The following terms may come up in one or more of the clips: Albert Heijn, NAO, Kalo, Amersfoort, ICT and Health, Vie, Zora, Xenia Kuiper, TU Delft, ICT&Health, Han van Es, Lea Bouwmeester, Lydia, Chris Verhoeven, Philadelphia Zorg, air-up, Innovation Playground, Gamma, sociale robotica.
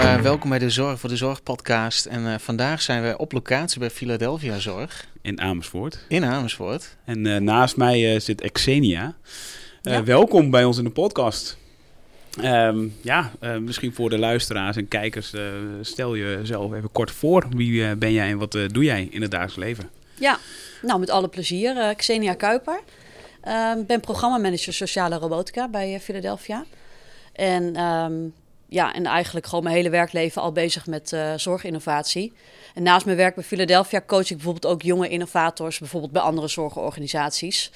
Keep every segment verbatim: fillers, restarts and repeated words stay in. Nou, uh, welkom bij de Zorg voor de Zorg podcast. En uh, vandaag zijn we op locatie bij Philadelphia Zorg. In Amersfoort. In Amersfoort. En uh, naast mij uh, zit Xenia. Uh, ja. Welkom bij ons in de podcast. Um, ja, uh, misschien voor de luisteraars en kijkers, uh, stel jezelf even kort voor. Wie uh, ben jij en wat uh, doe jij in het dagelijks leven? Ja, nou met alle plezier. Uh, Xenia Kuiper. Ik uh, ben programmamanager sociale robotica bij uh, Philadelphia. En... Um, Ja, en eigenlijk gewoon mijn hele werkleven al bezig met uh, zorginnovatie. En naast mijn werk bij Philadelphia coach ik bijvoorbeeld ook jonge innovators, bijvoorbeeld bij andere zorgorganisaties.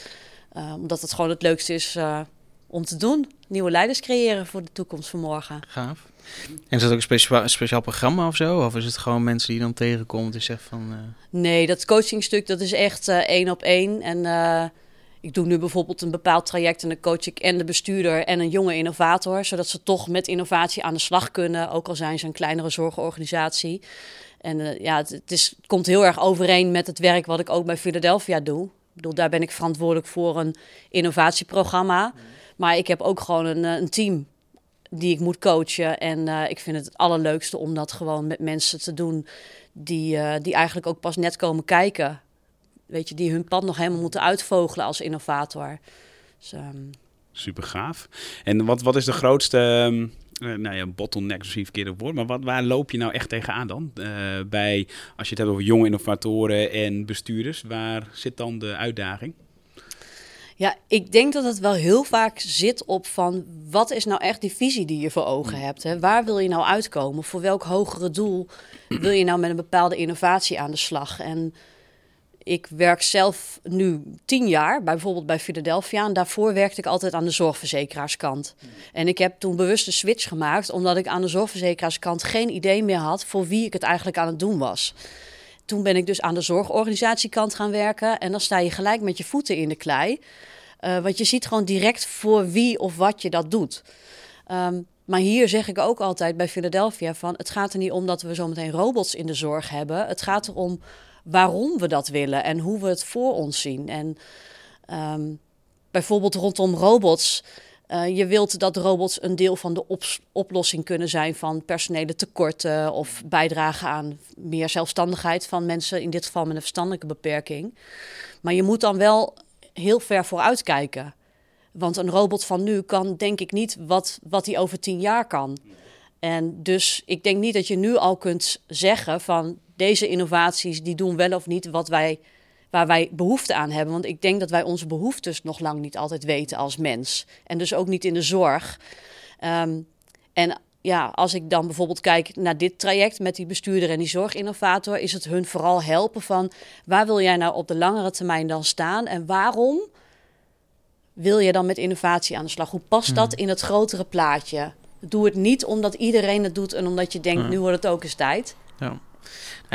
Uh, omdat het gewoon het leukste is uh, om te doen. Nieuwe leiders creëren voor de toekomst van morgen. Gaaf. En is dat ook een speciaal, speciaal programma of zo? Of is het gewoon mensen die je dan tegenkomt en zegt van... Uh... Nee, dat coachingstuk dat is echt uh, één op één. En uh, ik doe nu bijvoorbeeld een bepaald traject en dan coach ik en de bestuurder en een jonge innovator. Zodat ze toch met innovatie aan de slag kunnen, ook al zijn ze een kleinere zorgorganisatie. En uh, ja, het, het, is, het komt heel erg overeen met het werk wat ik ook bij Philadelphia doe. Ik bedoel, daar ben ik verantwoordelijk voor een innovatieprogramma. Maar ik heb ook gewoon een, een team die ik moet coachen. En uh, ik vind het het allerleukste om dat gewoon met mensen te doen die, uh, die eigenlijk ook pas net komen kijken. Weet je, die hun pad nog helemaal moeten uitvogelen als innovator. Dus, um... Super gaaf. En wat, wat is de grootste, um, nou ja, bottleneck is een verkeerde woord, maar wat, waar loop je nou echt tegenaan dan? Uh, bij, als je het hebt over jonge innovatoren en bestuurders, waar zit dan de uitdaging? Ja, ik denk dat het wel heel vaak zit op van, wat is nou echt die visie die je voor ogen hebt? Hè? Waar wil je nou uitkomen? Voor welk hogere doel wil je nou met een bepaalde innovatie aan de slag? En... Ik werk zelf nu tien jaar, bijvoorbeeld bij Philadelphia. En daarvoor werkte ik altijd aan de zorgverzekeraarskant. En ik heb toen bewust een switch gemaakt, omdat ik aan de zorgverzekeraarskant geen idee meer had voor wie ik het eigenlijk aan het doen was. Toen ben ik dus aan de zorgorganisatiekant gaan werken. En dan sta je gelijk met je voeten in de klei. Uh, want je ziet gewoon direct voor wie of wat je dat doet. Um, Maar hier zeg ik ook altijd bij Philadelphia van... het gaat er niet om dat we zometeen robots in de zorg hebben. Het gaat erom waarom we dat willen en hoe we het voor ons zien. En um, bijvoorbeeld rondom robots. Uh, je wilt dat robots een deel van de op- oplossing kunnen zijn... van personele tekorten of bijdragen aan meer zelfstandigheid... van mensen, in dit geval met een verstandelijke beperking. Maar je moet dan wel heel ver vooruit kijken... Want een robot van nu kan denk ik niet wat, wat hij over tien jaar kan. En dus ik denk niet dat je nu al kunt zeggen van... deze innovaties die doen wel of niet wat wij, waar wij behoefte aan hebben. Want ik denk dat wij onze behoeftes nog lang niet altijd weten als mens. En dus ook niet in de zorg. Um, en ja, als ik dan bijvoorbeeld kijk naar dit traject... met die bestuurder en die zorginnovator... is het hun vooral helpen van... waar wil jij nou op de langere termijn dan staan en waarom... wil je dan met innovatie aan de slag? Hoe past dat in het grotere plaatje? Doe het niet omdat iedereen het doet... en omdat je denkt, ja. Nu wordt het ook eens tijd. Ja,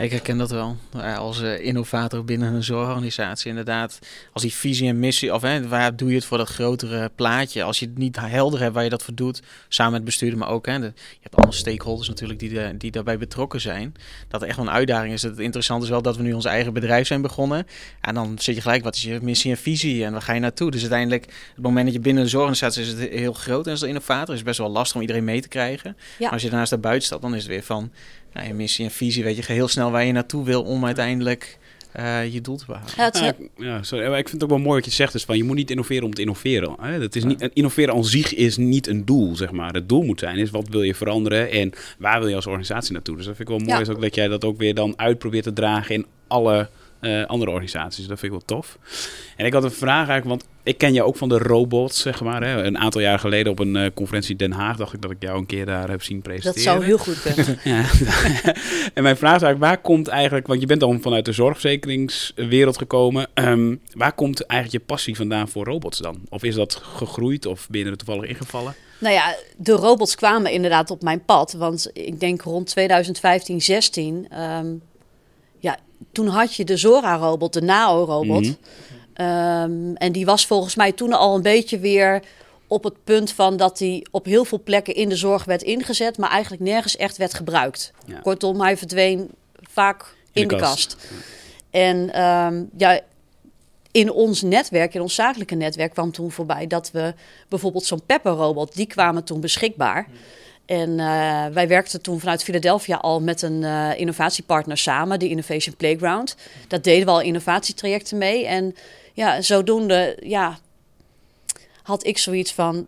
ik herken dat wel. Als innovator binnen een zorgorganisatie... inderdaad, als die visie en missie... of hè, waar doe je het voor dat grotere plaatje? Als je het niet helder hebt waar je dat voor doet... samen met bestuurder, maar ook... Hè, de, je hebt allemaal stakeholders natuurlijk die, de, die daarbij betrokken zijn. Dat er echt wel een uitdaging is. Het interessante is wel dat we nu ons eigen bedrijf zijn begonnen. En dan zit je gelijk, wat is je missie en visie? En waar ga je naartoe? Dus uiteindelijk, het moment dat je binnen een zorgorganisatie... is het heel groot en als innovator is het best wel lastig... om iedereen mee te krijgen. Ja. Maar als je daarnaast naar buiten staat, dan is het weer van... Nou, je missie en visie, weet je heel snel waar je naartoe wil om uiteindelijk uh, je doel te behalen. Ja, is... ja, sorry, ik vind het ook wel mooi wat je zegt, dus van je moet niet innoveren om te innoveren. Hè? Dat is niet, innoveren aan zich is niet een doel, zeg maar. Het doel moet zijn is wat wil je veranderen en waar wil je als organisatie naartoe. Dus dat vind ik wel mooi, ja. Is ook dat jij dat ook weer dan uit probeert te dragen in alle uh, andere organisaties. Dat vind ik wel tof. En ik had een vraag eigenlijk, want ik ken jou ook van de robots, zeg maar. Hè. Een aantal jaar geleden op een uh, conferentie in Den Haag... dacht ik dat ik jou een keer daar heb zien presenteren. Dat zou heel goed kunnen. Ja. En mijn vraag is eigenlijk, waar komt eigenlijk... want je bent dan vanuit de zorgverzekeringswereld gekomen. Um, waar komt eigenlijk je passie vandaan voor robots dan? Of is dat gegroeid of ben je er toevallig ingevallen? Nou ja, de robots kwamen inderdaad op mijn pad. Want ik denk rond twintig vijftien, zestien... Um, ja, toen had je de Zora-robot, de N A O-robot... Mm-hmm. Um, en die was volgens mij toen al een beetje weer op het punt van dat hij op heel veel plekken in de zorg werd ingezet, maar eigenlijk nergens echt werd gebruikt. Ja. Kortom, hij verdween vaak in, in de, de kast. kast. En um, ja, in ons netwerk, in ons zakelijke netwerk, kwam toen voorbij dat we bijvoorbeeld zo'n Pepper robot, die kwamen toen beschikbaar. Ja. En uh, wij werkten toen vanuit Philadelphia al met een uh, innovatiepartner samen, de Innovation Playground. Dat deden we al innovatietrajecten mee. En ja, zodoende ja, had ik zoiets van,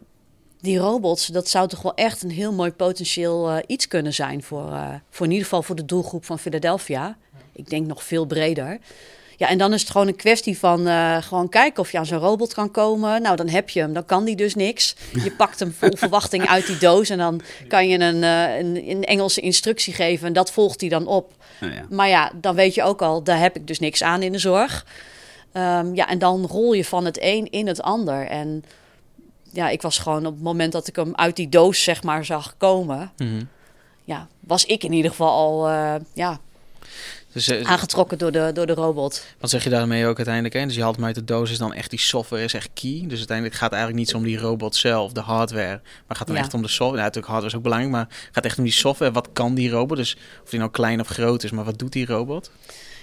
die robots, dat zou toch wel echt een heel mooi potentieel uh, iets kunnen zijn. Voor, uh, voor in ieder geval voor de doelgroep van Philadelphia. Ik denk nog veel breder. Ja, en dan is het gewoon een kwestie van uh, gewoon kijken of je aan zo'n robot kan komen. Nou, dan heb je hem. Dan kan die dus niks. Je pakt hem vol verwachting uit die doos. En dan kan je een, uh, een, een Engelse instructie geven. En dat volgt hij dan op. Nou ja. Maar ja, dan weet je ook al, daar heb ik dus niks aan in de zorg. Um, ja, en dan rol je van het een in het ander. En ja, ik was gewoon op het moment dat ik hem uit die doos, zeg maar, zag komen. Mm-hmm. Ja, was ik in ieder geval al, uh, ja... Dus, uh, aangetrokken door de, door de robot. Wat zeg je daarmee ook uiteindelijk? Hè? Dus je haalt hem uit de doos, is dan echt die software is echt key. Dus uiteindelijk gaat het eigenlijk niet zo om die robot zelf, de hardware. Maar gaat dan ja. echt om de software. Ja, natuurlijk, hardware is ook belangrijk, maar het gaat echt om die software. Wat kan die robot? Dus of die nou klein of groot is, maar wat doet die robot?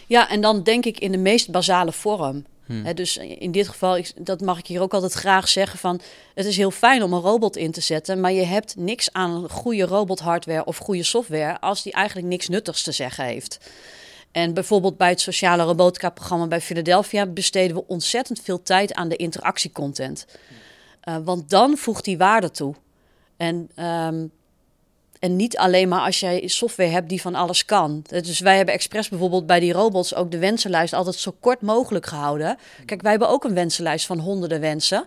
Ja, en dan denk ik in de meest basale vorm. Hmm. He, dus in dit geval, ik, dat mag ik hier ook altijd graag zeggen van... het is heel fijn om een robot in te zetten... maar je hebt niks aan goede robothardware of goede software... als die eigenlijk niks nuttigs te zeggen heeft. En bijvoorbeeld bij het sociale robotica-programma bij Philadelphia... besteden we ontzettend veel tijd aan de interactiecontent. Uh, want dan voegt die waarde toe. En, um, en niet alleen maar als jij software hebt die van alles kan. Dus wij hebben expres bijvoorbeeld bij die robots... ook de wensenlijst altijd zo kort mogelijk gehouden. Kijk, wij hebben ook een wensenlijst van honderden wensen.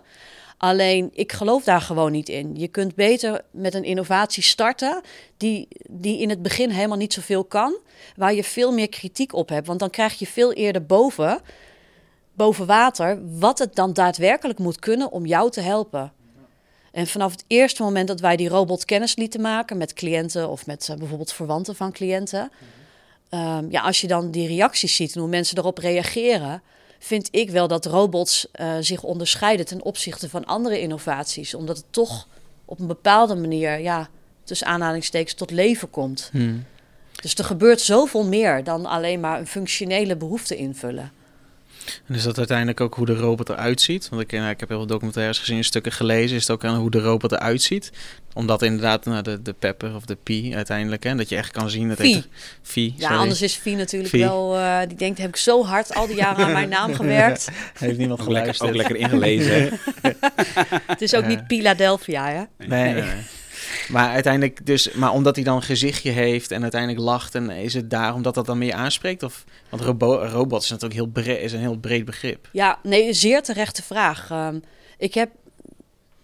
Alleen, ik geloof daar gewoon niet in. Je kunt beter met een innovatie starten... die, die in het begin helemaal niet zoveel kan... waar je veel meer kritiek op hebt. Want dan krijg je veel eerder boven, boven water... wat het dan daadwerkelijk moet kunnen om jou te helpen. En vanaf het eerste moment dat wij die robot kennis lieten maken... met cliënten of met uh, bijvoorbeeld verwanten van cliënten... Mm-hmm. Um, ja, als je dan die reacties ziet en hoe mensen erop reageren... vind ik wel dat robots uh, zich onderscheiden ten opzichte van andere innovaties. Omdat het toch op een bepaalde manier, ja, tussen aanhalingstekens, tot leven komt. Hmm. Dus er gebeurt zoveel meer dan alleen maar een functionele behoefte invullen. En is dat uiteindelijk ook hoe de robot eruit ziet? Want ik, nou, ik heb heel veel documentaires gezien, stukken gelezen. Is het ook aan hoe de robot eruit ziet? Omdat inderdaad nou, de, de Pepper of de Pie uiteindelijk... Hè, dat je echt kan zien... dat Vie. Vie, ja, sorry. Anders is Vie natuurlijk Vie. wel... Uh, die denkt, heb ik zo hard al die jaren aan mijn naam gewerkt. Heeft niemand geluisterd. Ook lekker, ook lekker ingelezen. Het is ook ja. niet Philadelphia, hè? Nee. Ja. Maar uiteindelijk dus... Maar omdat hij dan een gezichtje heeft en uiteindelijk lacht... en is het daarom dat dat dan meer aanspreekt? Of, want robo- robot is natuurlijk heel breed, is een heel breed begrip. Ja, nee, zeer terechte vraag. Um, ik heb...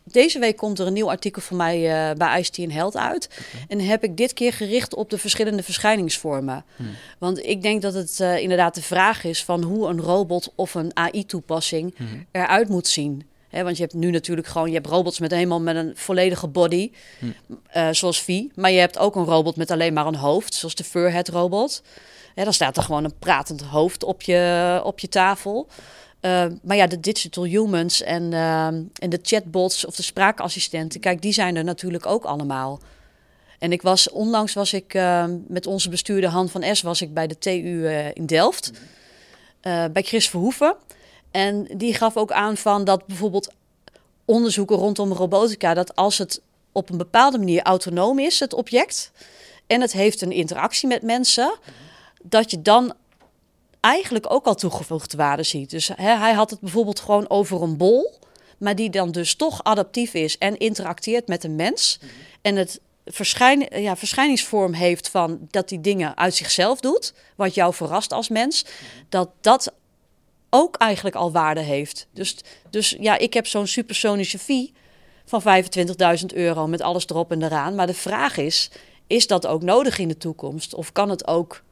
Deze week komt er een nieuw artikel van mij uh, bij I C T and Health uit. Okay. En heb ik dit keer gericht op de verschillende verschijningsvormen. Hmm. Want ik denk dat het uh, inderdaad de vraag is van hoe een robot of een A I-toepassing hmm. eruit moet zien. He, want je hebt nu natuurlijk gewoon, je hebt robots met helemaal met een volledige body, hmm. uh, zoals Vie. Maar je hebt ook een robot met alleen maar een hoofd, zoals de Furhat-robot. He, dan staat er gewoon een pratend hoofd op je, op je tafel. Uh, maar ja, de digital humans en, uh, en de chatbots of de spraakassistenten... kijk, die zijn er natuurlijk ook allemaal. En ik was, onlangs was ik uh, met onze bestuurder Han van Es... was ik bij de T U uh, in Delft, uh, bij Chris Verhoeven. En die gaf ook aan van dat bijvoorbeeld onderzoeken rondom robotica... dat als het op een bepaalde manier autonoom is, het object... en het heeft een interactie met mensen, dat je dan... eigenlijk ook al toegevoegde waarde ziet. Dus hè, hij had het bijvoorbeeld gewoon over een bol... maar die dan dus toch adaptief is en interacteert met een mens... Mm-hmm. en het verschijn, ja, verschijningsvorm heeft van dat die dingen uit zichzelf doet... wat jou verrast als mens, mm-hmm. dat dat ook eigenlijk al waarde heeft. Dus, dus ja, ik heb zo'n supersonische fee van vijfentwintigduizend euro... met alles erop en eraan. Maar de vraag is, is dat ook nodig in de toekomst? Of kan het ook...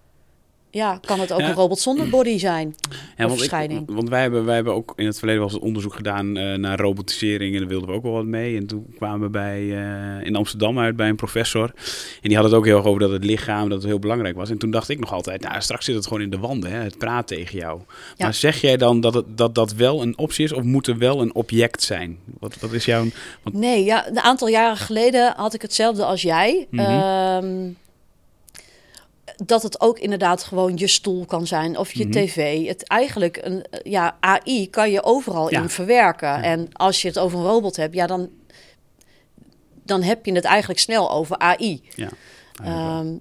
Ja, kan het ook ja. een robot zonder body zijn? Ja, want, ik, want wij hebben, wij hebben ook in het verleden wel eens onderzoek gedaan uh, naar robotisering. En daar wilden we ook wel wat mee. En toen kwamen we bij, uh, in Amsterdam uit bij een professor. En die had het ook heel erg over dat het lichaam, dat het heel belangrijk was. En toen dacht ik nog altijd, nou, straks zit het gewoon in de wanden. Hè? Het praat tegen jou. Ja. Maar zeg jij dan dat, het, dat dat wel een optie is? Of moet er wel een object zijn? Wat, wat is jouw... Want... Nee, ja, een aantal jaren geleden had ik hetzelfde als jij. Mm-hmm. Um, Dat het ook inderdaad gewoon je stoel kan zijn of je mm-hmm. tv. Het eigenlijk een ja, A I kan je overal ja. in verwerken. Ja. En als je het over een robot hebt, ja, dan dan heb je het eigenlijk snel over A I. Ja, um,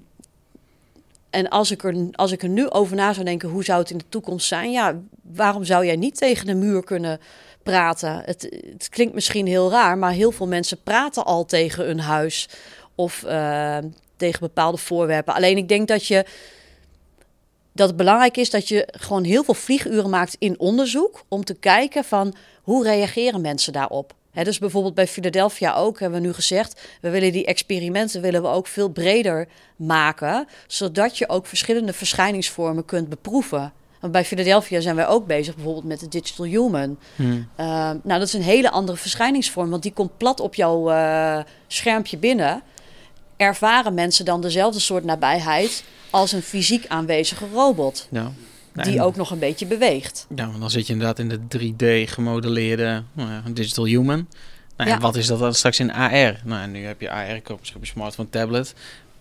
en als ik, er, als ik er nu over na zou denken, hoe zou het in de toekomst zijn? Ja, waarom zou jij niet tegen de muur kunnen praten? Het, het klinkt misschien heel raar, maar heel veel mensen praten al tegen hun huis of uh, tegen bepaalde voorwerpen. Alleen ik denk dat je... dat het belangrijk is dat je gewoon heel veel vlieguren maakt in onderzoek om te kijken van hoe reageren mensen daarop. He, dus bijvoorbeeld bij Philadelphia ook hebben we nu gezegd, we willen die experimenten willen we ook veel breder maken, zodat je ook verschillende verschijningsvormen kunt beproeven. Want bij Philadelphia zijn wij ook bezig bijvoorbeeld met de digital human. Hmm. Uh, nou, dat is een hele andere verschijningsvorm, want die komt plat op jouw uh, schermpje binnen. Ervaren mensen dan dezelfde soort nabijheid als een fysiek aanwezige robot. Ja. Die ja, ook nog een beetje beweegt. Ja, want dan zit je inderdaad in de drie D gemodelleerde nou ja, digital human. Nou, ja. En wat is dat dan straks in A R? Nou, en nu heb je A R, koop je op je smartphone, tablet.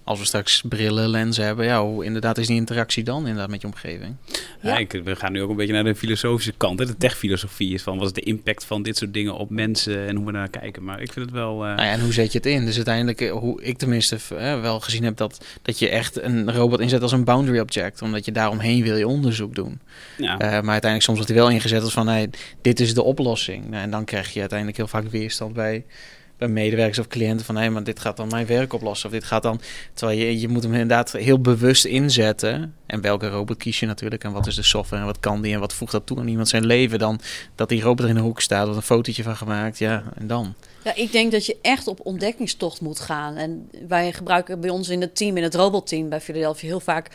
Als we straks brillen, lenzen hebben, ja, hoe inderdaad is die interactie dan inderdaad met je omgeving? Ja. Ja, ik, we gaan nu ook een beetje naar de filosofische kant. Hè? De techfilosofie is van, wat is de impact van dit soort dingen op mensen en hoe we naar kijken. Maar ik vind het wel... Uh... Nou ja, en hoe zet je het in? Dus uiteindelijk, hoe ik tenminste eh, wel gezien heb, dat, dat je echt een robot inzet als een boundary object. Omdat je daaromheen wil je onderzoek doen. Ja. Uh, maar uiteindelijk soms wordt hij wel ingezet als van, hey, dit is de oplossing. Nou, en dan krijg je uiteindelijk heel vaak weerstand bij... bij medewerkers of cliënten van hé, hey, maar dit gaat dan mijn werk oplossen. Of dit gaat dan... Terwijl je, je moet hem inderdaad heel bewust inzetten. En welke robot kies je natuurlijk? En wat is de software? En wat kan die? En wat voegt dat toe aan iemand zijn leven? Dan dat die robot in een hoek staat, wordt een fotootje van gemaakt. Ja, en dan? Ja, ik denk dat je echt op ontdekkingstocht moet gaan. En wij gebruiken bij ons in het team, in het robotteam bij Philadelphia heel vaak uh,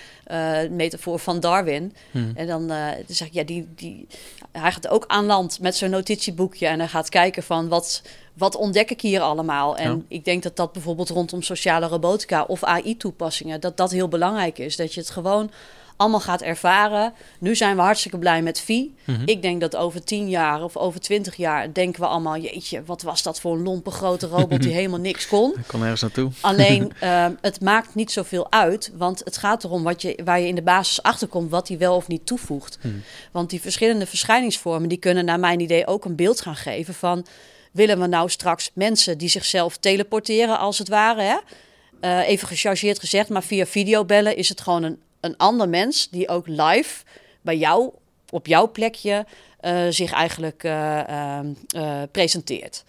de metafoor van Darwin. Hmm. En dan, uh, dan zeg ik, ja, die, die, hij gaat ook aan land met zijn notitieboekje en hij gaat kijken van wat... Wat ontdek ik hier allemaal? En ja. ik denk dat dat bijvoorbeeld rondom sociale robotica of A I-toepassingen... dat dat heel belangrijk is. Dat je het gewoon allemaal gaat ervaren. Nu zijn we hartstikke blij met Vie. Mm-hmm. Ik denk dat over tien jaar of over twintig jaar denken we allemaal... jeetje, wat was dat voor een lompe grote robot die helemaal niks kon. Ik kon ergens naartoe. Alleen, uh, het maakt niet zoveel uit. Want het gaat erom wat je, waar je in de basis achterkomt... wat die wel of niet toevoegt. Mm. Want die verschillende verschijningsvormen... die kunnen naar mijn idee ook een beeld gaan geven van... willen we nou straks mensen die zichzelf teleporteren als het ware? Hè? Uh, even gechargeerd gezegd, maar via videobellen is het gewoon een, een ander mens... die ook live bij jou, op jouw plekje, uh, zich eigenlijk uh, uh, uh, presenteert.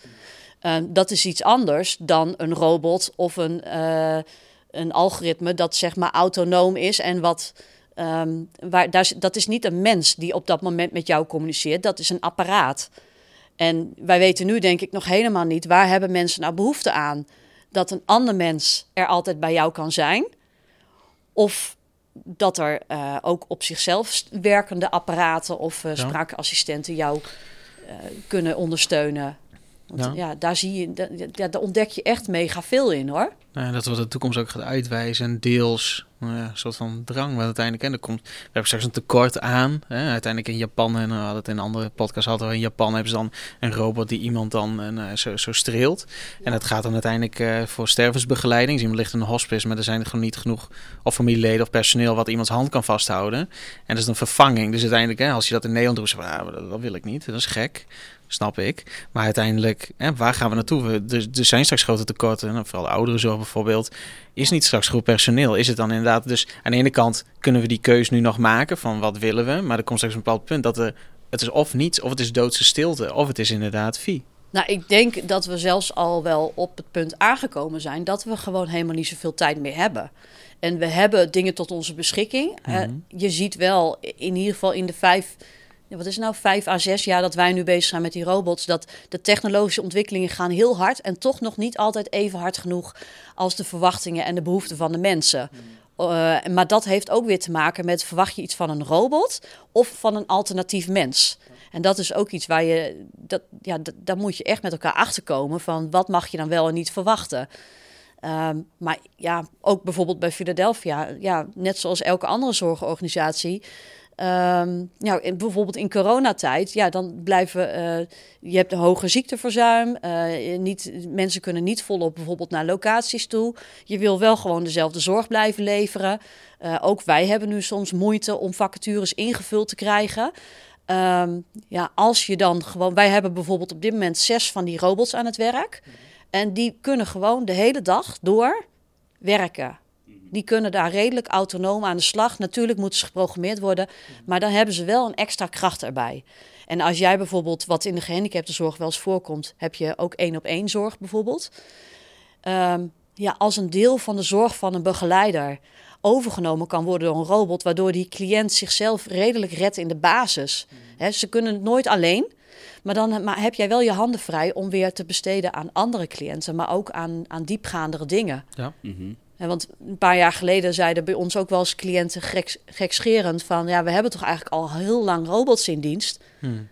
Uh, dat is iets anders dan een robot of een, uh, een algoritme dat zeg maar autonoom is... en wat um, waar, daar, dat is niet een mens die op dat moment met jou communiceert, dat is een apparaat... En wij weten nu denk ik nog helemaal niet... waar hebben mensen nou behoefte aan? Dat een ander mens er altijd bij jou kan zijn? Of dat er uh, ook op zichzelf werkende apparaten... of uh, spraakassistenten jou uh, kunnen ondersteunen? Want, ja. ja, daar zie je, daar, daar ontdek je echt mega veel in, hoor. Nou, dat wat de toekomst ook gaat uitwijzen, deels nou ja, een soort van drang. Wat uiteindelijk, en er komt, we hebben straks een tekort aan. Hè, uiteindelijk in Japan, en we hadden het in andere podcasts hadden we in Japan, hebben ze dan een robot die iemand dan en, zo, zo streelt. Ja. En dat gaat dan uiteindelijk uh, voor stervensbegeleiding. Dus iemand ligt in een hospice, maar er zijn er gewoon niet genoeg of familieleden of personeel wat iemands hand kan vasthouden. En dat is een vervanging. Dus uiteindelijk, hè, als je dat in Nederland doet, van, ah, dat, dat wil ik niet, dat is gek. Snap ik. Maar uiteindelijk, hè, waar gaan we naartoe? We, er, er zijn straks grote tekorten, vooral de ouderenzorg bijvoorbeeld. Is niet straks goed personeel? Is het dan inderdaad... Dus aan de ene kant kunnen we die keuze nu nog maken van wat willen we? Maar er komt straks een bepaald punt dat er, het is of niets, of het is doodse stilte, of het is inderdaad vie. Nou, ik denk dat we zelfs al wel op het punt aangekomen zijn... dat we gewoon helemaal niet zoveel tijd meer hebben. En we hebben dingen tot onze beschikking. Mm-hmm. Uh, je ziet wel, in ieder geval in de vijf... Wat is nou vijf à zes jaar dat wij nu bezig zijn met die robots? Dat de technologische ontwikkelingen gaan heel hard... en toch nog niet altijd even hard genoeg... als de verwachtingen en de behoeften van de mensen. Mm. Uh, maar dat heeft ook weer te maken met... verwacht je iets van een robot of van een alternatief mens? En dat is ook iets waar je... Dat, ja, d- daar moet je echt met elkaar achterkomen... van wat mag je dan wel en niet verwachten... Um, maar ja, ook bijvoorbeeld bij Philadelphia... Ja, net zoals elke andere zorgorganisatie... Um, nou, bijvoorbeeld in coronatijd, ja, dan blijven uh, je hebt een hoger ziekteverzuim. Uh, niet, mensen kunnen niet volop bijvoorbeeld naar locaties toe. Je wil wel gewoon dezelfde zorg blijven leveren. Uh, ook wij hebben nu soms moeite om vacatures ingevuld te krijgen. Um, ja, als je dan gewoon, wij hebben bijvoorbeeld op dit moment zes van die robots aan het werk. En die kunnen gewoon de hele dag door werken. Die kunnen daar redelijk autonoom aan de slag. Natuurlijk moeten ze geprogrammeerd worden, maar dan hebben ze wel een extra kracht erbij. En als jij bijvoorbeeld, wat in de gehandicaptenzorg wel eens voorkomt, heb je ook één op één zorg bijvoorbeeld. Um, ja, als een deel van de zorg van een begeleider overgenomen kan worden door een robot, waardoor die cliënt zichzelf redelijk redt in de basis. Mm. He, ze kunnen het nooit alleen, maar dan maar heb jij wel je handen vrij om weer te besteden aan andere cliënten, maar ook aan, aan diepgaandere dingen. Ja. Mm-hmm. He, want een paar jaar geleden zeiden bij ons ook wel eens cliënten geks, gekscherend van, ja, we hebben toch eigenlijk al heel lang robots in dienst. Mm.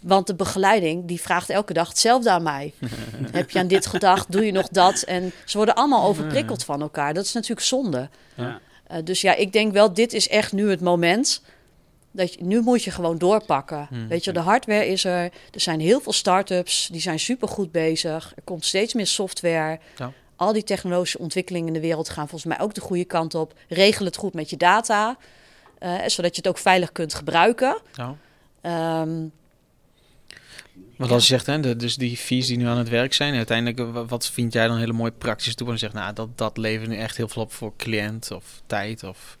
Want de begeleiding, die vraagt elke dag hetzelfde aan mij. Heb je aan dit gedacht? Doe je nog dat? En ze worden allemaal overprikkeld van elkaar. Dat is natuurlijk zonde. Ja. Uh, dus ja, ik denk wel, dit is echt nu het moment. Dat je, nu moet je gewoon doorpakken. Hmm. Weet je, de hardware is er. Er zijn heel veel start-ups, die zijn supergoed bezig. Er komt steeds meer software. Ja. Al die technologische ontwikkelingen in de wereld gaan volgens mij ook de goede kant op. Regel het goed met je data. Uh, zodat je het ook veilig kunt gebruiken. Ja. Um, Want als je zegt, hè, de, dus die fees die nu aan het werk zijn, uiteindelijk, wat vind jij dan hele mooi praktisch toe? En zegt, nou, dat, dat levert nu echt heel veel op voor cliënt of tijd of...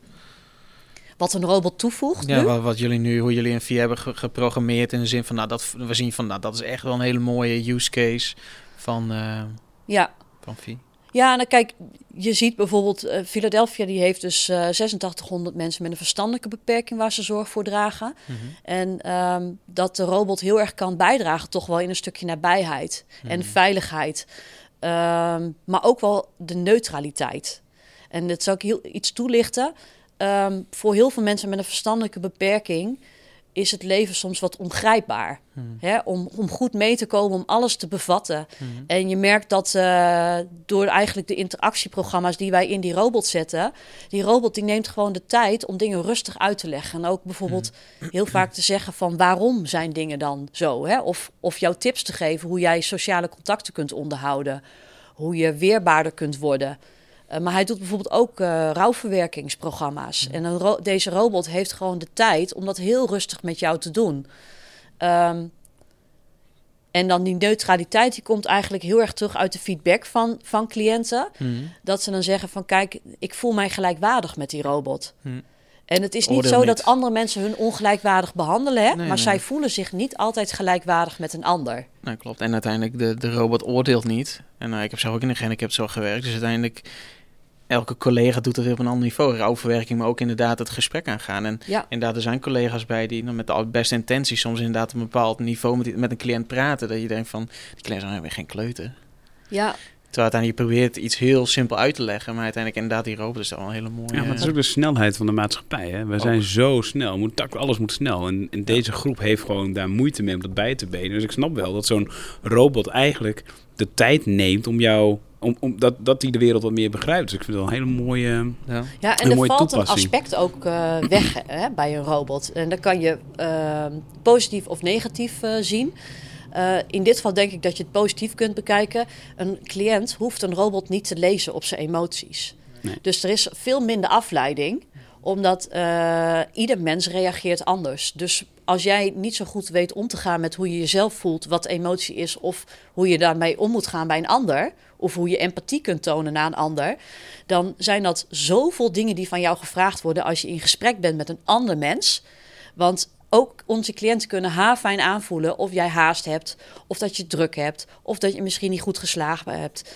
Wat een robot toevoegt ja, nu? Wat, wat jullie nu, hoe jullie een Vie hebben ge- geprogrammeerd in de zin van, nou, dat we zien van, nou, dat is echt wel een hele mooie use case van, uh, ja. van Vie. Ja, en dan kijk, je ziet bijvoorbeeld, uh, Philadelphia die heeft dus uh, zesentachtighonderd mensen met een verstandelijke beperking waar ze zorg voor dragen. Mm-hmm. En um, dat de robot heel erg kan bijdragen toch wel in een stukje nabijheid mm-hmm. en veiligheid. Um, maar ook wel de neutraliteit. En dat zal ik heel iets toelichten. Um, voor heel veel mensen met een verstandelijke beperking is het leven soms wat ongrijpbaar. Hmm. Hè? Om, om goed mee te komen, om alles te bevatten. Hmm. En je merkt dat uh, door eigenlijk de interactieprogramma's die wij in die robot zetten, die robot die neemt gewoon de tijd om dingen rustig uit te leggen. En ook bijvoorbeeld hmm. heel vaak te zeggen van waarom zijn dingen dan zo? Hè? Of, of jouw tips te geven hoe jij sociale contacten kunt onderhouden. Hoe je weerbaarder kunt worden. Uh, maar hij doet bijvoorbeeld ook uh, rouwverwerkingsprogramma's. Mm. En een ro- deze robot heeft gewoon de tijd om dat heel rustig met jou te doen. Um, en dan die neutraliteit, die komt eigenlijk heel erg terug uit de feedback van, van cliënten. Mm. Dat ze dan zeggen van, kijk, ik voel mij gelijkwaardig met die robot. Mm. En het is niet Oordeel zo niet. dat andere mensen hun ongelijkwaardig behandelen, hè? Nee, maar nee. zij voelen zich niet altijd gelijkwaardig met een ander. Nou, klopt. En uiteindelijk, de, de robot oordeelt niet. En nou, ik heb zelf ook in de gehandicaptenzorg gewerkt, dus uiteindelijk... Elke collega doet het op een ander niveau. Rouwverwerking, maar ook inderdaad het gesprek aangaan. En ja. inderdaad, er zijn collega's bij die met de beste intenties soms inderdaad een bepaald niveau met, die, met een cliënt praten. Dat je denkt van, die cliënt is nou weer geen kleuter. Ja. Terwijl uiteindelijk je probeert iets heel simpel uit te leggen. Maar uiteindelijk inderdaad, die robot is dan wel een hele mooie... Ja, maar het is ook de snelheid van de maatschappij. Hè? We zijn zo snel. Moet, alles moet snel. En, en deze groep heeft gewoon daar moeite mee om dat bij te benen. Dus ik snap wel dat zo'n robot eigenlijk de tijd neemt om jou... Om, om dat, dat die de wereld wat meer begrijpt. Dus ik vind dat een hele mooie ja, ja en er valt toepassing. Een aspect ook uh, weg hè, bij een robot. En dat kan je uh, positief of negatief uh, zien. Uh, in dit geval denk ik dat je het positief kunt bekijken. Een cliënt hoeft een robot niet te lezen op zijn emoties. Nee. Dus er is veel minder afleiding. Omdat uh, ieder mens reageert anders. Dus als jij niet zo goed weet om te gaan met hoe je jezelf voelt, wat emotie is, of hoe je daarmee om moet gaan bij een ander, of hoe je empathie kunt tonen naar een ander, dan zijn dat zoveel dingen die van jou gevraagd worden als je in gesprek bent met een ander mens. Want ook onze cliënten kunnen haarfijn aanvoelen of jij haast hebt, of dat je druk hebt, of dat je misschien niet goed geslagen hebt.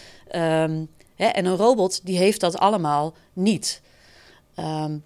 Um, hè, en een robot die heeft dat allemaal niet. Um,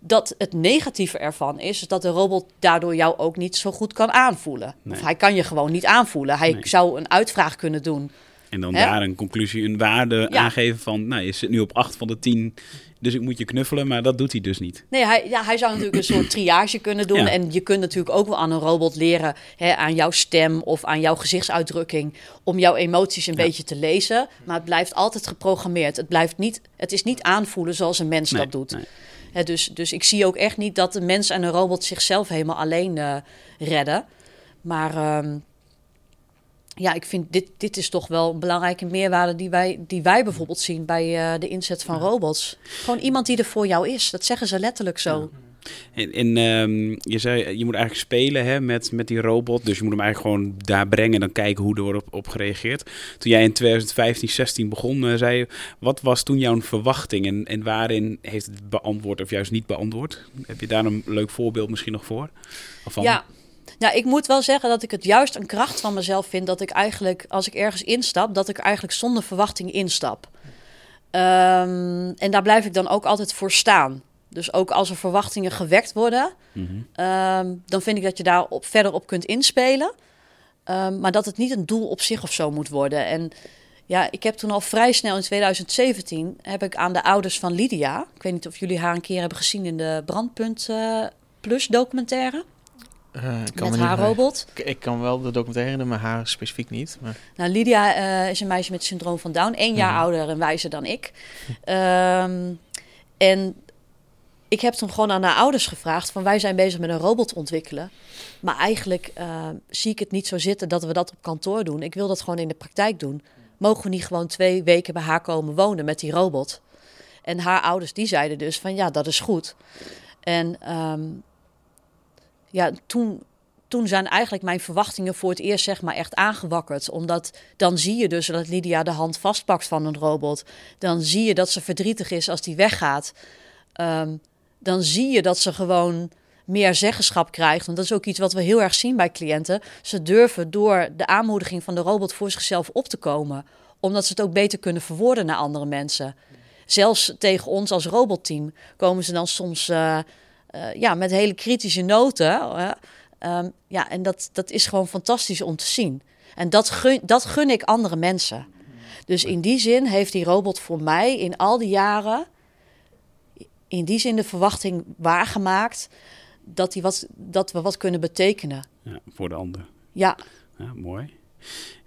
Dat het negatieve ervan is, is dat de robot daardoor jou ook niet zo goed kan aanvoelen. Nee. Of hij kan je gewoon niet aanvoelen. Hij nee. zou een uitvraag kunnen doen. En dan He? daar een conclusie, een waarde ja. aangeven van... nou, je zit nu op acht van de tien, dus ik moet je knuffelen. Maar dat doet hij dus niet. Nee, hij, ja, hij zou natuurlijk een soort triage kunnen doen. Ja. En je kunt natuurlijk ook wel aan een robot leren... Hè, aan jouw stem of aan jouw gezichtsuitdrukking... om jouw emoties een ja. beetje te lezen. Maar het blijft altijd geprogrammeerd. Het, blijft niet, het is niet aanvoelen zoals een mens nee, dat doet. Nee. He, dus, dus ik zie ook echt niet dat een mens en een robot zichzelf helemaal alleen uh, redden. Maar um, ja, ik vind dit, dit is toch wel een belangrijke meerwaarde die wij, die wij bijvoorbeeld zien bij uh, de inzet van robots. Gewoon iemand die er voor jou is. Dat zeggen ze letterlijk zo. Ja. En, en um, je zei, je moet eigenlijk spelen hè, met, met die robot. Dus je moet hem eigenlijk gewoon daar brengen en dan kijken hoe er wordt op, op gereageerd. Toen jij in twintig vijftien zestien begon, uh, zei je, wat was toen jouw verwachting? En, en waarin heeft het beantwoord of juist niet beantwoord? Heb je daar een leuk voorbeeld misschien nog voor? Of van? Ja. Nou, ik moet wel zeggen dat ik het juist een kracht van mezelf vind dat ik eigenlijk, als ik ergens instap, dat ik eigenlijk zonder verwachting instap. Um, en daar blijf ik dan ook altijd voor staan. Dus ook als er verwachtingen gewekt worden, mm-hmm. um, dan vind ik dat je daar op, verder op kunt inspelen. Um, maar dat het niet een doel op zich of zo moet worden. En ja, ik heb toen al vrij snel in twintig zeventien heb ik aan de ouders van Lydia, ik weet niet of jullie haar een keer hebben gezien in de Brandpunt uh, Plus documentaire. Uh, kan met haar niet, robot. Ik, ik kan wel de documentaire, maar haar specifiek niet. Maar... Nou, Lydia uh, is een meisje met syndroom van Down. Eén jaar ja. ouder en wijzer dan ik. um, en ik heb toen gewoon aan haar ouders gevraagd... van wij zijn bezig met een robot ontwikkelen. Maar eigenlijk uh, zie ik het niet zo zitten dat we dat op kantoor doen. Ik wil dat gewoon in de praktijk doen. Mogen we niet gewoon twee weken bij haar komen wonen met die robot? En haar ouders die zeiden dus van ja, dat is goed. En... Um, Ja, toen, toen zijn eigenlijk mijn verwachtingen voor het eerst zeg maar echt aangewakkerd. Omdat dan zie je dus dat Lydia de hand vastpakt van een robot. Dan zie je dat ze verdrietig is als die weggaat. Um, dan zie je dat ze gewoon meer zeggenschap krijgt. Want dat is ook iets wat we heel erg zien bij cliënten. Ze durven door de aanmoediging van de robot voor zichzelf op te komen. Omdat ze het ook beter kunnen verwoorden naar andere mensen. Zelfs tegen ons als robotteam komen ze dan soms... Uh, Uh, ja, met hele kritische noten. Uh, um, ja, en dat, dat is gewoon fantastisch om te zien. En dat gun, dat gun ik andere mensen. Dus in die zin heeft die robot voor mij in al die jaren... in die zin de verwachting waargemaakt... dat, die wat, dat we wat kunnen betekenen. Ja, voor de ander. Ja. Ja, mooi.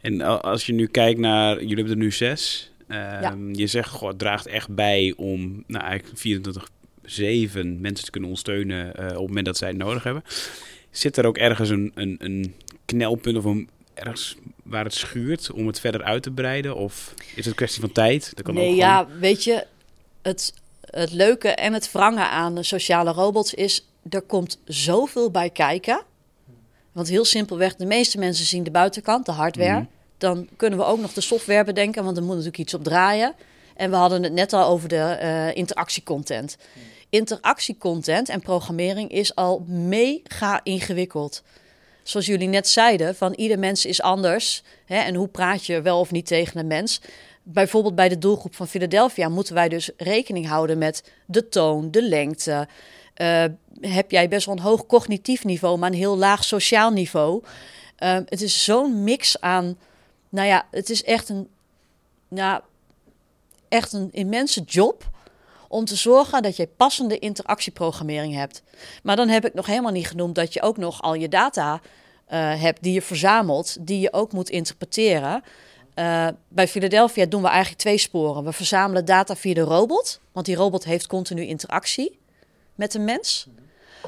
En als je nu kijkt naar... jullie hebben er nu zes. Uh, ja. Je zegt, goh, het draagt echt bij om... nou, eigenlijk vierentwintig zeven mensen te kunnen ondersteunen uh, op het moment dat zij het nodig hebben. Zit er ook ergens een, een, een knelpunt of een, ergens waar het schuurt om het verder uit te breiden? Of is het een kwestie van tijd? Dat kan nee, ook gewoon... ja, weet je, het, het leuke en het wrange aan sociale robots is, er komt zoveel bij kijken. Want heel simpelweg, de meeste mensen zien de buitenkant, de hardware. Mm. Dan kunnen we ook nog de software bedenken, want er moet natuurlijk iets op draaien. En we hadden het net al over de uh, interactiecontent. Interactiecontent en programmering is al mega ingewikkeld. Zoals jullie net zeiden, van ieder mens is anders. Hè, en hoe praat je wel of niet tegen een mens? Bijvoorbeeld bij de doelgroep van Philadelphia moeten wij dus rekening houden met de toon, de lengte. Uh, heb jij best wel een hoog cognitief niveau, maar een heel laag sociaal niveau. Uh, het is zo'n mix aan... Nou ja, het is echt een... Nou, echt een immense job om te zorgen dat je passende interactieprogrammering hebt. Maar dan heb ik nog helemaal niet genoemd dat je ook nog al je data uh, hebt die je verzamelt, die je ook moet interpreteren. Uh, bij Philadelphia doen we eigenlijk twee sporen. We verzamelen data via de robot, want die robot heeft continu interactie met de mens.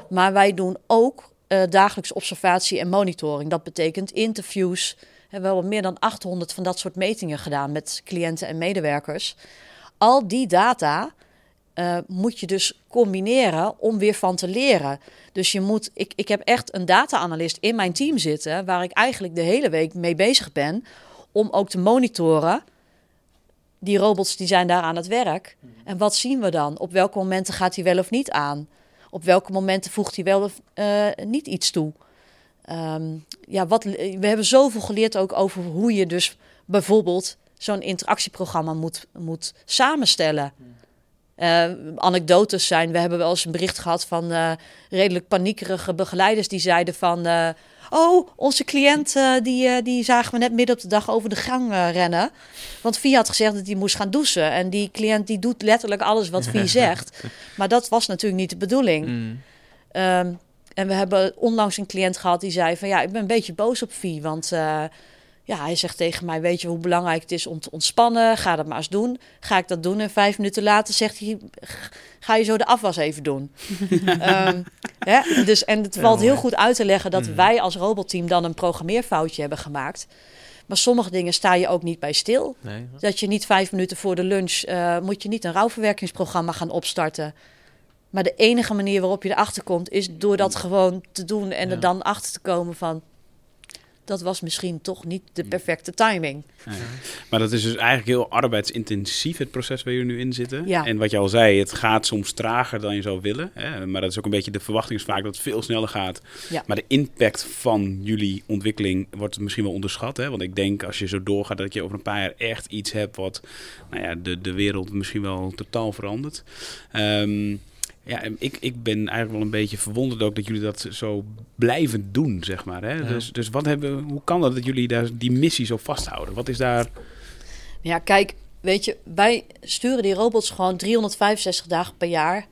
Maar wij doen ook uh, dagelijks observatie en monitoring. Dat betekent interviews. We hebben wel meer dan achthonderd van dat soort metingen gedaan met cliënten en medewerkers. Al die data uh, moet je dus combineren om weer van te leren. Dus je moet, ik, ik heb echt een data-analyst in mijn team zitten... waar ik eigenlijk de hele week mee bezig ben om ook te monitoren. Die robots die zijn daar aan het werk. En wat zien we dan? Op welke momenten gaat hij wel of niet aan? Op welke momenten voegt hij wel of uh, niet iets toe? Um, ja, wat, we hebben zoveel geleerd ook over hoe je dus bijvoorbeeld zo'n interactieprogramma moet, moet samenstellen. Uh, anekdotes zijn, we hebben wel eens een bericht gehad van uh, redelijk paniekerige begeleiders die zeiden van... Uh, oh, onze cliënt uh, die, uh, die zagen we net midden op de dag over de gang uh, rennen. Want Vie had gezegd dat hij moest gaan douchen. En die cliënt die doet letterlijk alles wat Vie zegt. Maar dat was natuurlijk niet de bedoeling. Mm. Um, En we hebben onlangs een cliënt gehad die zei van... ja, ik ben een beetje boos op Vie, want uh, ja, hij zegt tegen mij... weet je hoe belangrijk het is om te ontspannen? Ga dat maar eens doen. Ga ik dat doen? En vijf minuten later zegt hij... ga je zo de afwas even doen? um, hè? Dus, en het valt heel goed uit te leggen... dat wij als robotteam dan een programmeerfoutje hebben gemaakt. Maar sommige dingen sta je ook niet bij stil. Nee. Dat je niet vijf minuten voor de lunch... Uh, moet je niet een rouwverwerkingsprogramma gaan opstarten... Maar de enige manier waarop je erachter komt is door dat gewoon te doen en ja. er dan achter te komen van... dat was misschien toch niet de perfecte timing. Ja. Maar dat is dus eigenlijk heel arbeidsintensief, het proces waar jullie nu in zitten. Ja. En wat je al zei, het gaat soms trager dan je zou willen. Hè? Maar dat is ook een beetje de verwachting is vaak dat het veel sneller gaat. Ja. Maar de impact van jullie ontwikkeling wordt misschien wel onderschat. Hè? Want ik denk als je zo doorgaat dat je over een paar jaar echt iets hebt wat nou ja, de, de wereld misschien wel totaal verandert. Um, Ja, ik, ik ben eigenlijk wel een beetje verwonderd ook dat jullie dat zo blijven doen, zeg maar. Hè? Ja. Dus, dus wat hebben, hoe kan dat dat jullie daar die missie zo vasthouden? Wat is daar... Ja, kijk, weet je, wij sturen die robots gewoon driehonderdvijfenzestig dagen per jaar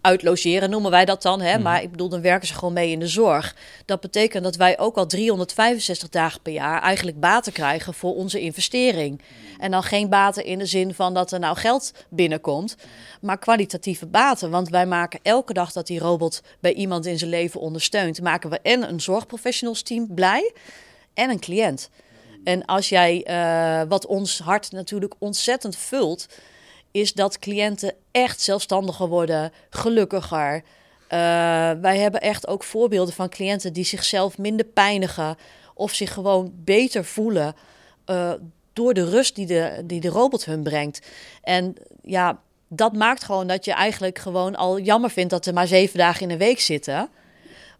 uit logeren, noemen wij dat dan. Hè? Mm. Maar ik bedoel, dan werken ze gewoon mee in de zorg. Dat betekent dat wij ook al driehonderdvijfenzestig dagen per jaar eigenlijk baten krijgen voor onze investering. En dan geen baten in de zin van dat er nou geld binnenkomt, maar kwalitatieve baten. Want wij maken elke dag dat die robot bij iemand in zijn leven ondersteunt, maken we en een zorgprofessionals team blij en een cliënt. En als jij, uh, wat ons hart natuurlijk ontzettend vult, is dat cliënten echt zelfstandiger worden, gelukkiger. Uh, wij hebben echt ook voorbeelden van cliënten die zichzelf minder pijnigen of zich gewoon beter voelen uh, door de rust die de, die de robot hun brengt. En ja, dat maakt gewoon dat je eigenlijk gewoon al jammer vindt dat er maar zeven dagen in de week zitten.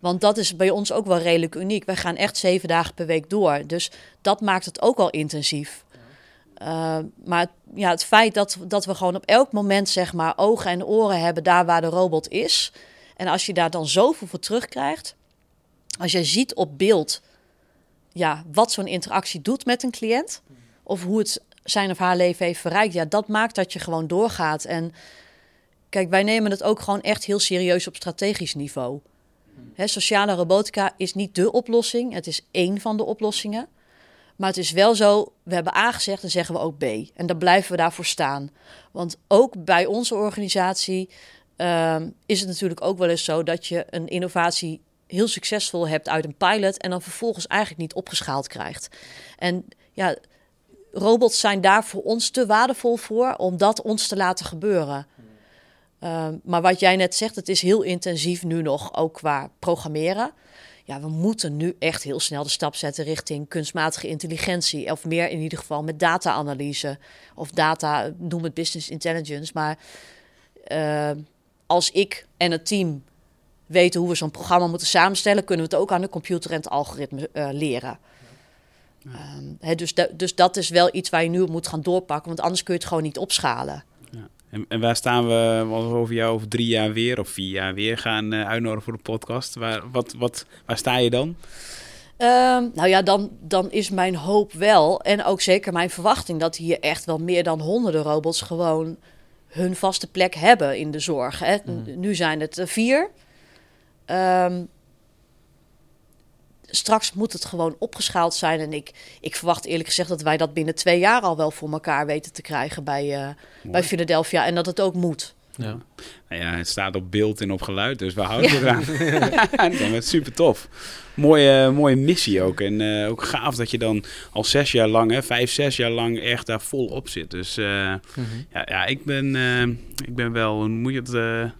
Want dat is bij ons ook wel redelijk uniek. Wij gaan echt zeven dagen per week door. Dus dat maakt het ook al intensief. Uh, maar ja, het feit dat, dat we gewoon op elk moment zeg maar ogen en oren hebben daar waar de robot is. En als je daar dan zoveel voor terugkrijgt. Als jij ziet op beeld ja, wat zo'n interactie doet met een cliënt. Of hoe het zijn of haar leven heeft verrijkt. Ja, dat maakt dat je gewoon doorgaat. En kijk, wij nemen het ook gewoon echt heel serieus op strategisch niveau. Hè, sociale robotica is niet de oplossing. Het is één van de oplossingen. Maar het is wel zo, we hebben A gezegd en zeggen we ook B. En daar blijven we daarvoor staan. Want ook bij onze organisatie uh, is het natuurlijk ook wel eens zo dat je een innovatie heel succesvol hebt uit een pilot en dan vervolgens eigenlijk niet opgeschaald krijgt. En ja, robots zijn daar voor ons te waardevol voor om dat ons te laten gebeuren. Uh, maar wat jij net zegt, het is heel intensief nu nog, ook qua programmeren. Ja, we moeten nu echt heel snel de stap zetten richting kunstmatige intelligentie. Of meer in ieder geval met data-analyse. Of data, noem het business intelligence. Maar uh, als ik en het team weten hoe we zo'n programma moeten samenstellen, kunnen we het ook aan de computer en het algoritme uh, leren. Ja. Um, he, dus, de, dus dat is wel iets waar je nu op moet gaan doorpakken. Want anders kun je het gewoon niet opschalen. Ja. En, en waar staan we als we over jou over drie jaar weer of vier jaar weer gaan uh, uitnodigen voor de podcast? Waar, wat, wat, waar sta je dan? Um, nou ja, dan, dan is mijn hoop wel en ook zeker mijn verwachting dat hier echt wel meer dan honderden robots gewoon hun vaste plek hebben in de zorg. Hè? Mm. Nu zijn het vier. Um, straks moet het gewoon opgeschaald zijn. En ik, ik verwacht eerlijk gezegd dat wij dat binnen twee jaar al wel voor elkaar weten te krijgen bij, uh, bij Philadelphia. En dat het ook moet. Ja. Nou ja, het staat op beeld en op geluid, dus we houden het eraan. Ja, het is super tof. Mooie, mooie missie ook. En uh, ook gaaf dat je dan al zes jaar lang, hè, vijf, zes jaar lang echt daar vol op zit. Dus uh, mm-hmm. ja, ja, ik ben, uh, ik ben wel, hoe moet je het... Uh,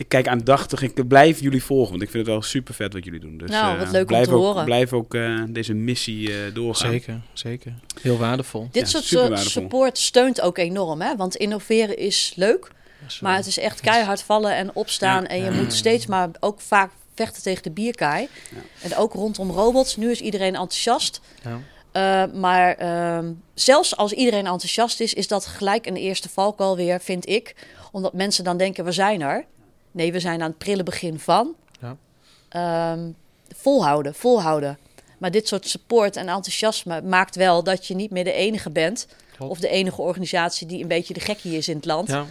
Ik kijk aandachtig, ik blijf jullie volgen, want ik vind het wel super vet wat jullie doen. Dus, nou, wat leuk uh, om te ook, horen. Blijf ook uh, deze missie uh, doorgaan. Zeker, zeker. Heel waardevol. Dit ja, soort support steunt ook enorm, hè? Want innoveren is leuk, Sorry. maar het is echt keihard vallen en opstaan. Ja. En je ja. moet steeds maar ook vaak vechten tegen de bierkaai. Ja. En ook rondom robots, nu is iedereen enthousiast. Ja. Uh, maar uh, zelfs als iedereen enthousiast is, is dat gelijk een eerste valkuil weer, vind ik. Omdat mensen dan denken, we zijn er. Nee, we zijn aan het prille begin van. Ja. Um, volhouden, volhouden. Maar dit soort support en enthousiasme maakt wel dat je niet meer de enige bent. Klopt. Of de enige organisatie die een beetje de gekkie is in het land. Ja.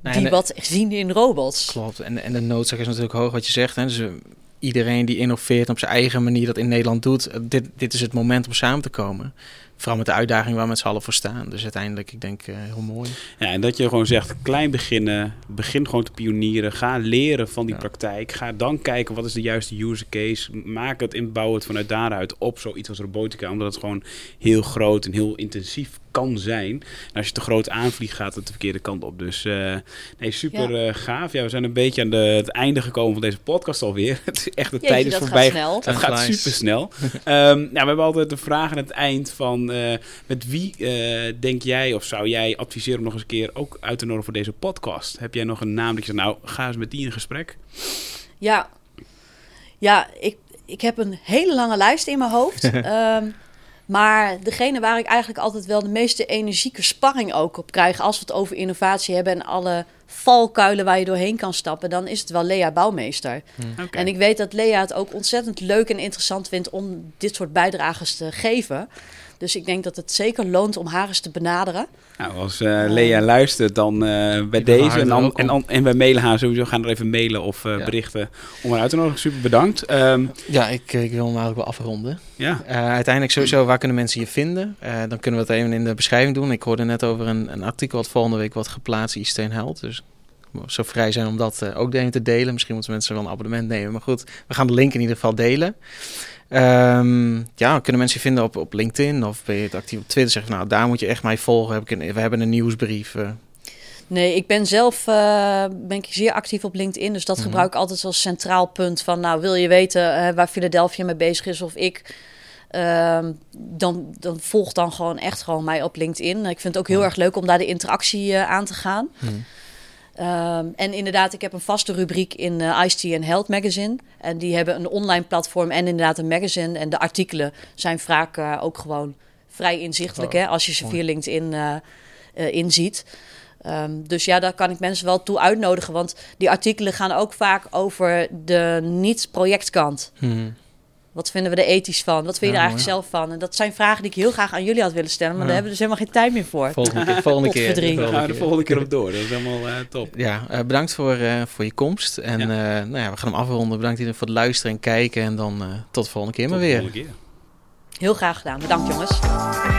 Nou, die wat de... zien in robots. Klopt, en, en de noodzaak is natuurlijk hoog wat je zegt. Hè? Dus uh, iedereen die innoveert op zijn eigen manier dat in Nederland doet. Uh, dit, dit is het moment om samen te komen. vooral met de uitdaging waar we met z'n allen voor staan. Dus uiteindelijk, ik denk, uh, heel mooi. Ja, en dat je gewoon zegt, klein beginnen. Begin gewoon te pionieren. Ga leren van die ja. praktijk. Ga dan kijken, wat is de juiste use case? Maak het en bouw het vanuit daaruit op zoiets als robotica. Omdat het gewoon heel groot en heel intensief kan zijn. En als je te groot aanvliegt, gaat het de verkeerde kant op. Dus uh, nee, super ja. uh, gaaf. Ja, we zijn een beetje aan de, het einde gekomen van deze podcast alweer. Het is echt, de Jeetje, tijd is dat voorbij. Gaat snel. Het gaat super snel. um, nou, we hebben altijd de vraag aan het eind van uh, met wie uh, denk jij of zou jij adviseren om nog eens een keer ook uit te nodigen voor deze podcast? Heb jij nog een naam dat je zegt, nou, ga eens met die in gesprek? Ja, ja ik, ik heb een hele lange lijst in mijn hoofd. um, Maar degene waar ik eigenlijk altijd wel de meeste energieke sparring ook op krijg, als we het over innovatie hebben en alle valkuilen waar je doorheen kan stappen, dan is het wel Lea Bouwmeester. Hmm. Okay. En ik weet dat Lea het ook ontzettend leuk en interessant vindt om dit soort bijdrages te geven. Dus ik denk dat het zeker loont om haar eens te benaderen. Nou, als uh, Lea luistert, dan uh, bij deze. En, an, en, an, en wij mailen haar sowieso. Gaan er even mailen of uh, ja. berichten om haar uit te nodigen. Super bedankt. Um, ja, ik, ik wil hem eigenlijk wel afronden. Ja. Uh, uiteindelijk sowieso, waar kunnen mensen je vinden? Uh, dan kunnen we het even in de beschrijving doen. Ik hoorde net over een, een artikel wat volgende week wordt geplaatst. I C T en Health. Dus zo vrij zijn om dat uh, ook even te delen. Misschien moeten mensen wel een abonnement nemen. Maar goed, we gaan de link in ieder geval delen. Um, ja, kunnen mensen je vinden op, op LinkedIn of ben je actief op Twitter? Zeg, nou, daar moet je echt mij volgen. Heb ik een, we hebben een nieuwsbrief. Uh. Nee, ik ben zelf uh, ben ik zeer actief op LinkedIn. Dus dat mm-hmm. gebruik ik altijd als centraal punt van, nou, wil je weten uh, waar Philadelphia mee bezig is of ik? Uh, dan, dan volg dan gewoon echt gewoon mij op LinkedIn. Ik vind het ook heel ja. erg leuk om daar de interactie uh, aan te gaan. Mm. Um, en inderdaad, ik heb een vaste rubriek in uh, I C T and Health magazine. En die hebben een online platform en inderdaad een magazine. En de artikelen zijn vaak uh, ook gewoon vrij inzichtelijk, oh, hè, als je ze via LinkedIn uh, uh, inziet. Um, dus ja, daar kan ik mensen wel toe uitnodigen. Want die artikelen gaan ook vaak over de niet-projectkant. Hmm. Wat vinden we er ethisch van? Wat vind je ja, er eigenlijk ja. zelf van? En dat zijn vragen die ik heel graag aan jullie had willen stellen. Maar ja. daar hebben we dus helemaal geen tijd meer voor. Volgende keer. Volgende keer. De volgende gaan we de volgende keer op door. Dat is helemaal uh, top. Ja, uh, bedankt voor, uh, voor je komst. En ja. Uh, nou ja, we gaan hem afronden. Bedankt iedereen voor het luisteren en kijken. En dan uh, tot de volgende keer tot maar weer. Volgende keer. Heel graag gedaan. Bedankt jongens.